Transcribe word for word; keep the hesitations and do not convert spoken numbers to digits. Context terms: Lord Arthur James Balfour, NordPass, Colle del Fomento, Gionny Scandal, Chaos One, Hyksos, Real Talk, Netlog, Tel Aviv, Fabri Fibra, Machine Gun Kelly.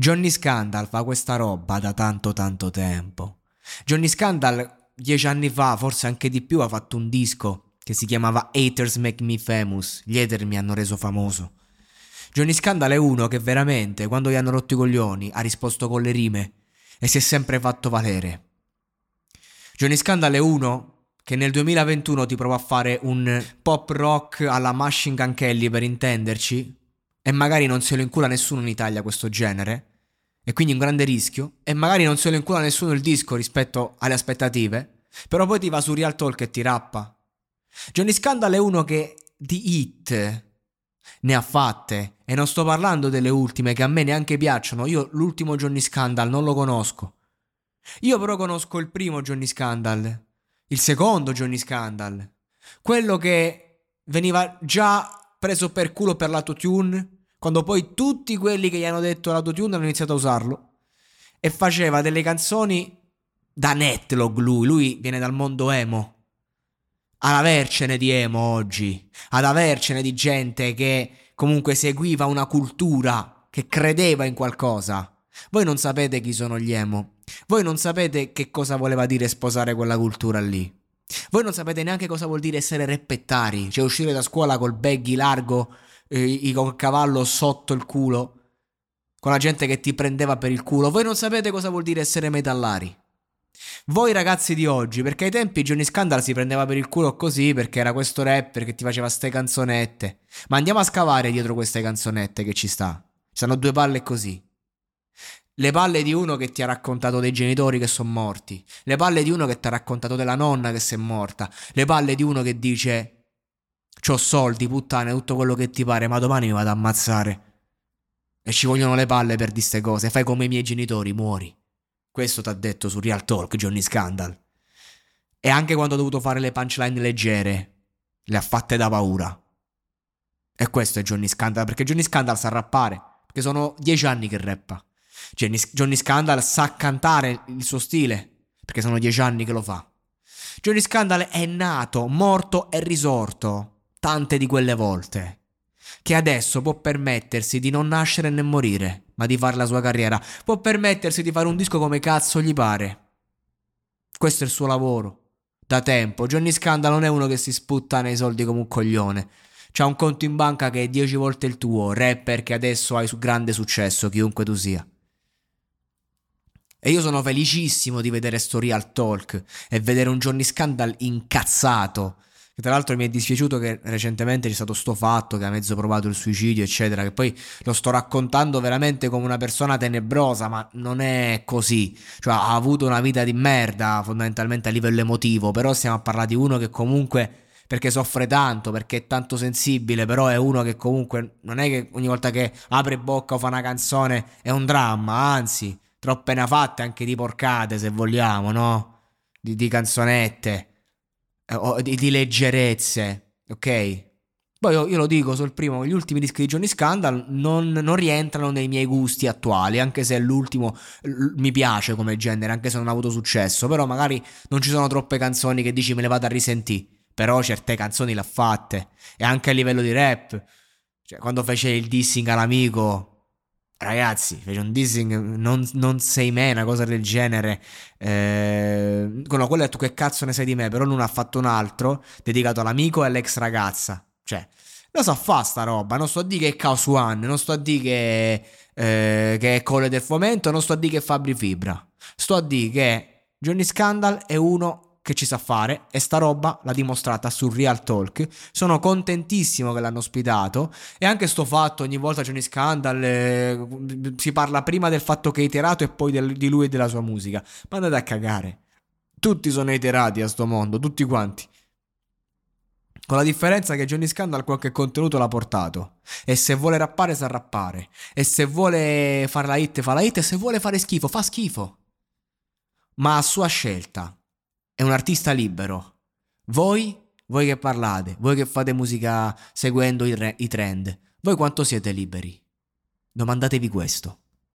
Gionny Scandal fa questa roba da tanto tanto tempo. Gionny Scandal dieci anni fa, forse anche di più, ha fatto un disco che si chiamava Haters Make Me Famous. Gli hater mi hanno reso famoso. Gionny Scandal è uno che veramente, quando gli hanno rotto i coglioni, ha risposto con le rime e si è sempre fatto valere. Gionny Scandal è uno che nel duemilaventuno ti prova a fare un pop rock alla Machine Gun Kelly, per intenderci, e magari non se lo incula nessuno in Italia questo genere, e quindi un grande rischio, e magari non se lo incula nessuno il disco rispetto alle aspettative, però poi ti va su Real Talk e ti rappa. Gionny Scandal è uno che di hit ne ha fatte, e non sto parlando delle ultime che a me neanche piacciono. Io l'ultimo Gionny Scandal non lo conosco. Io però conosco il primo Gionny Scandal, il secondo Gionny Scandal, quello che veniva già preso per culo per l'autotune, quando poi tutti quelli che gli hanno detto l'autotune hanno iniziato a usarlo, e faceva delle canzoni da netlog. Lui, lui viene dal mondo emo, ad avercene di emo oggi, ad avercene di gente che comunque seguiva una cultura, che credeva in qualcosa. Voi non sapete chi sono gli emo, voi non sapete che cosa voleva dire sposare quella cultura lì, voi non sapete neanche cosa vuol dire essere reppettari, cioè uscire da scuola col baggy largo, col cavallo sotto il culo, con la gente che ti prendeva per il culo. Voi non sapete cosa vuol dire essere metallari, voi ragazzi di oggi, perché ai tempi Gionny Scandal si prendeva per il culo così, perché era questo rapper che ti faceva ste canzonette. Ma andiamo a scavare dietro queste canzonette, che ci sta, ci stanno due palle così: le palle di uno che ti ha raccontato dei genitori che sono morti, le palle di uno che ti ha raccontato della nonna che si è morta, le palle di uno che dice c'ho soldi, puttane, tutto quello che ti pare, ma domani mi vado ad ammazzare. E ci vogliono le palle per di ste cose. Fai come i miei genitori, muori. Questo t'ha detto su Real Talk Gionny Scandal. E anche quando ha dovuto fare le punchline leggere, le ha fatte da paura. E questo è Gionny Scandal, perché Gionny Scandal sa rappare, perché sono dieci anni che rappa. Gionny, Gionny Scandal sa cantare il suo stile, perché sono dieci anni che lo fa. Gionny Scandal è nato, morto e risorto tante di quelle volte, che adesso può permettersi di non nascere né morire, ma di fare la sua carriera. Può permettersi di fare un disco come cazzo gli pare. Questo è il suo lavoro da tempo. Gionny Scandal non è uno che si sputta nei soldi come un coglione. C'ha un conto in banca che è dieci volte il tuo, rapper che adesso hai su grande successo, chiunque tu sia. E io sono felicissimo di vedere sto Real Talk e vedere un Gionny Scandal incazzato. Tra l'altro mi è dispiaciuto che recentemente c'è stato sto fatto che ha mezzo provato il suicidio, eccetera, che poi lo sto raccontando veramente come una persona tenebrosa, ma non è così. Cioè, ha avuto una vita di merda fondamentalmente a livello emotivo, però stiamo a parlare di uno che comunque, perché soffre tanto, perché è tanto sensibile, però è uno che comunque non è che ogni volta che apre bocca o fa una canzone è un dramma, anzi, troppe ne ha fatte anche di porcate, se vogliamo, no? Di, di canzonette. Di, di leggerezze, ok? Poi io, io lo dico, sul primo, gli ultimi dischi di Gionny Scandal non, non rientrano nei miei gusti attuali, anche se l'ultimo l- mi piace come genere, anche se non ha avuto successo, però magari non ci sono troppe canzoni che dici me le vado a risentì, però certe canzoni l'ha fatte, e anche a livello di rap, cioè quando fece il dissing all'amico Ragazzi, fece un dissing, non, non sei me, una cosa del genere. Eh, no, quello ha detto che cazzo ne sai di me, però lui ha fatto un altro dedicato all'amico e all'ex ragazza. Cioè, lo sa fa sta roba, non sto a dire che è Chaos One, non sto a dire che, eh, che è Colle del Fomento, non sto a dire che è Fabri Fibra. Sto a dire che Gionny Scandal è uno che ci sa fare e sta roba l'ha dimostrata su Real Talk. Sono contentissimo che l'hanno ospitato, e anche sto fatto ogni volta Gionny Scandal eh, si parla prima del fatto che è iterato e poi del, di lui e della sua musica. Ma andate a cagare, tutti sono iterati a sto mondo, tutti quanti. Con la differenza che Gionny Scandal qualche contenuto l'ha portato. E se vuole rappare sa rappare. E se vuole fare la hit fa la hit. E se vuole fare schifo fa schifo. Ma a sua scelta. È un artista libero. Voi, voi che parlate, voi che fate musica seguendo i, re- i trend, voi quanto siete liberi? Domandatevi questo.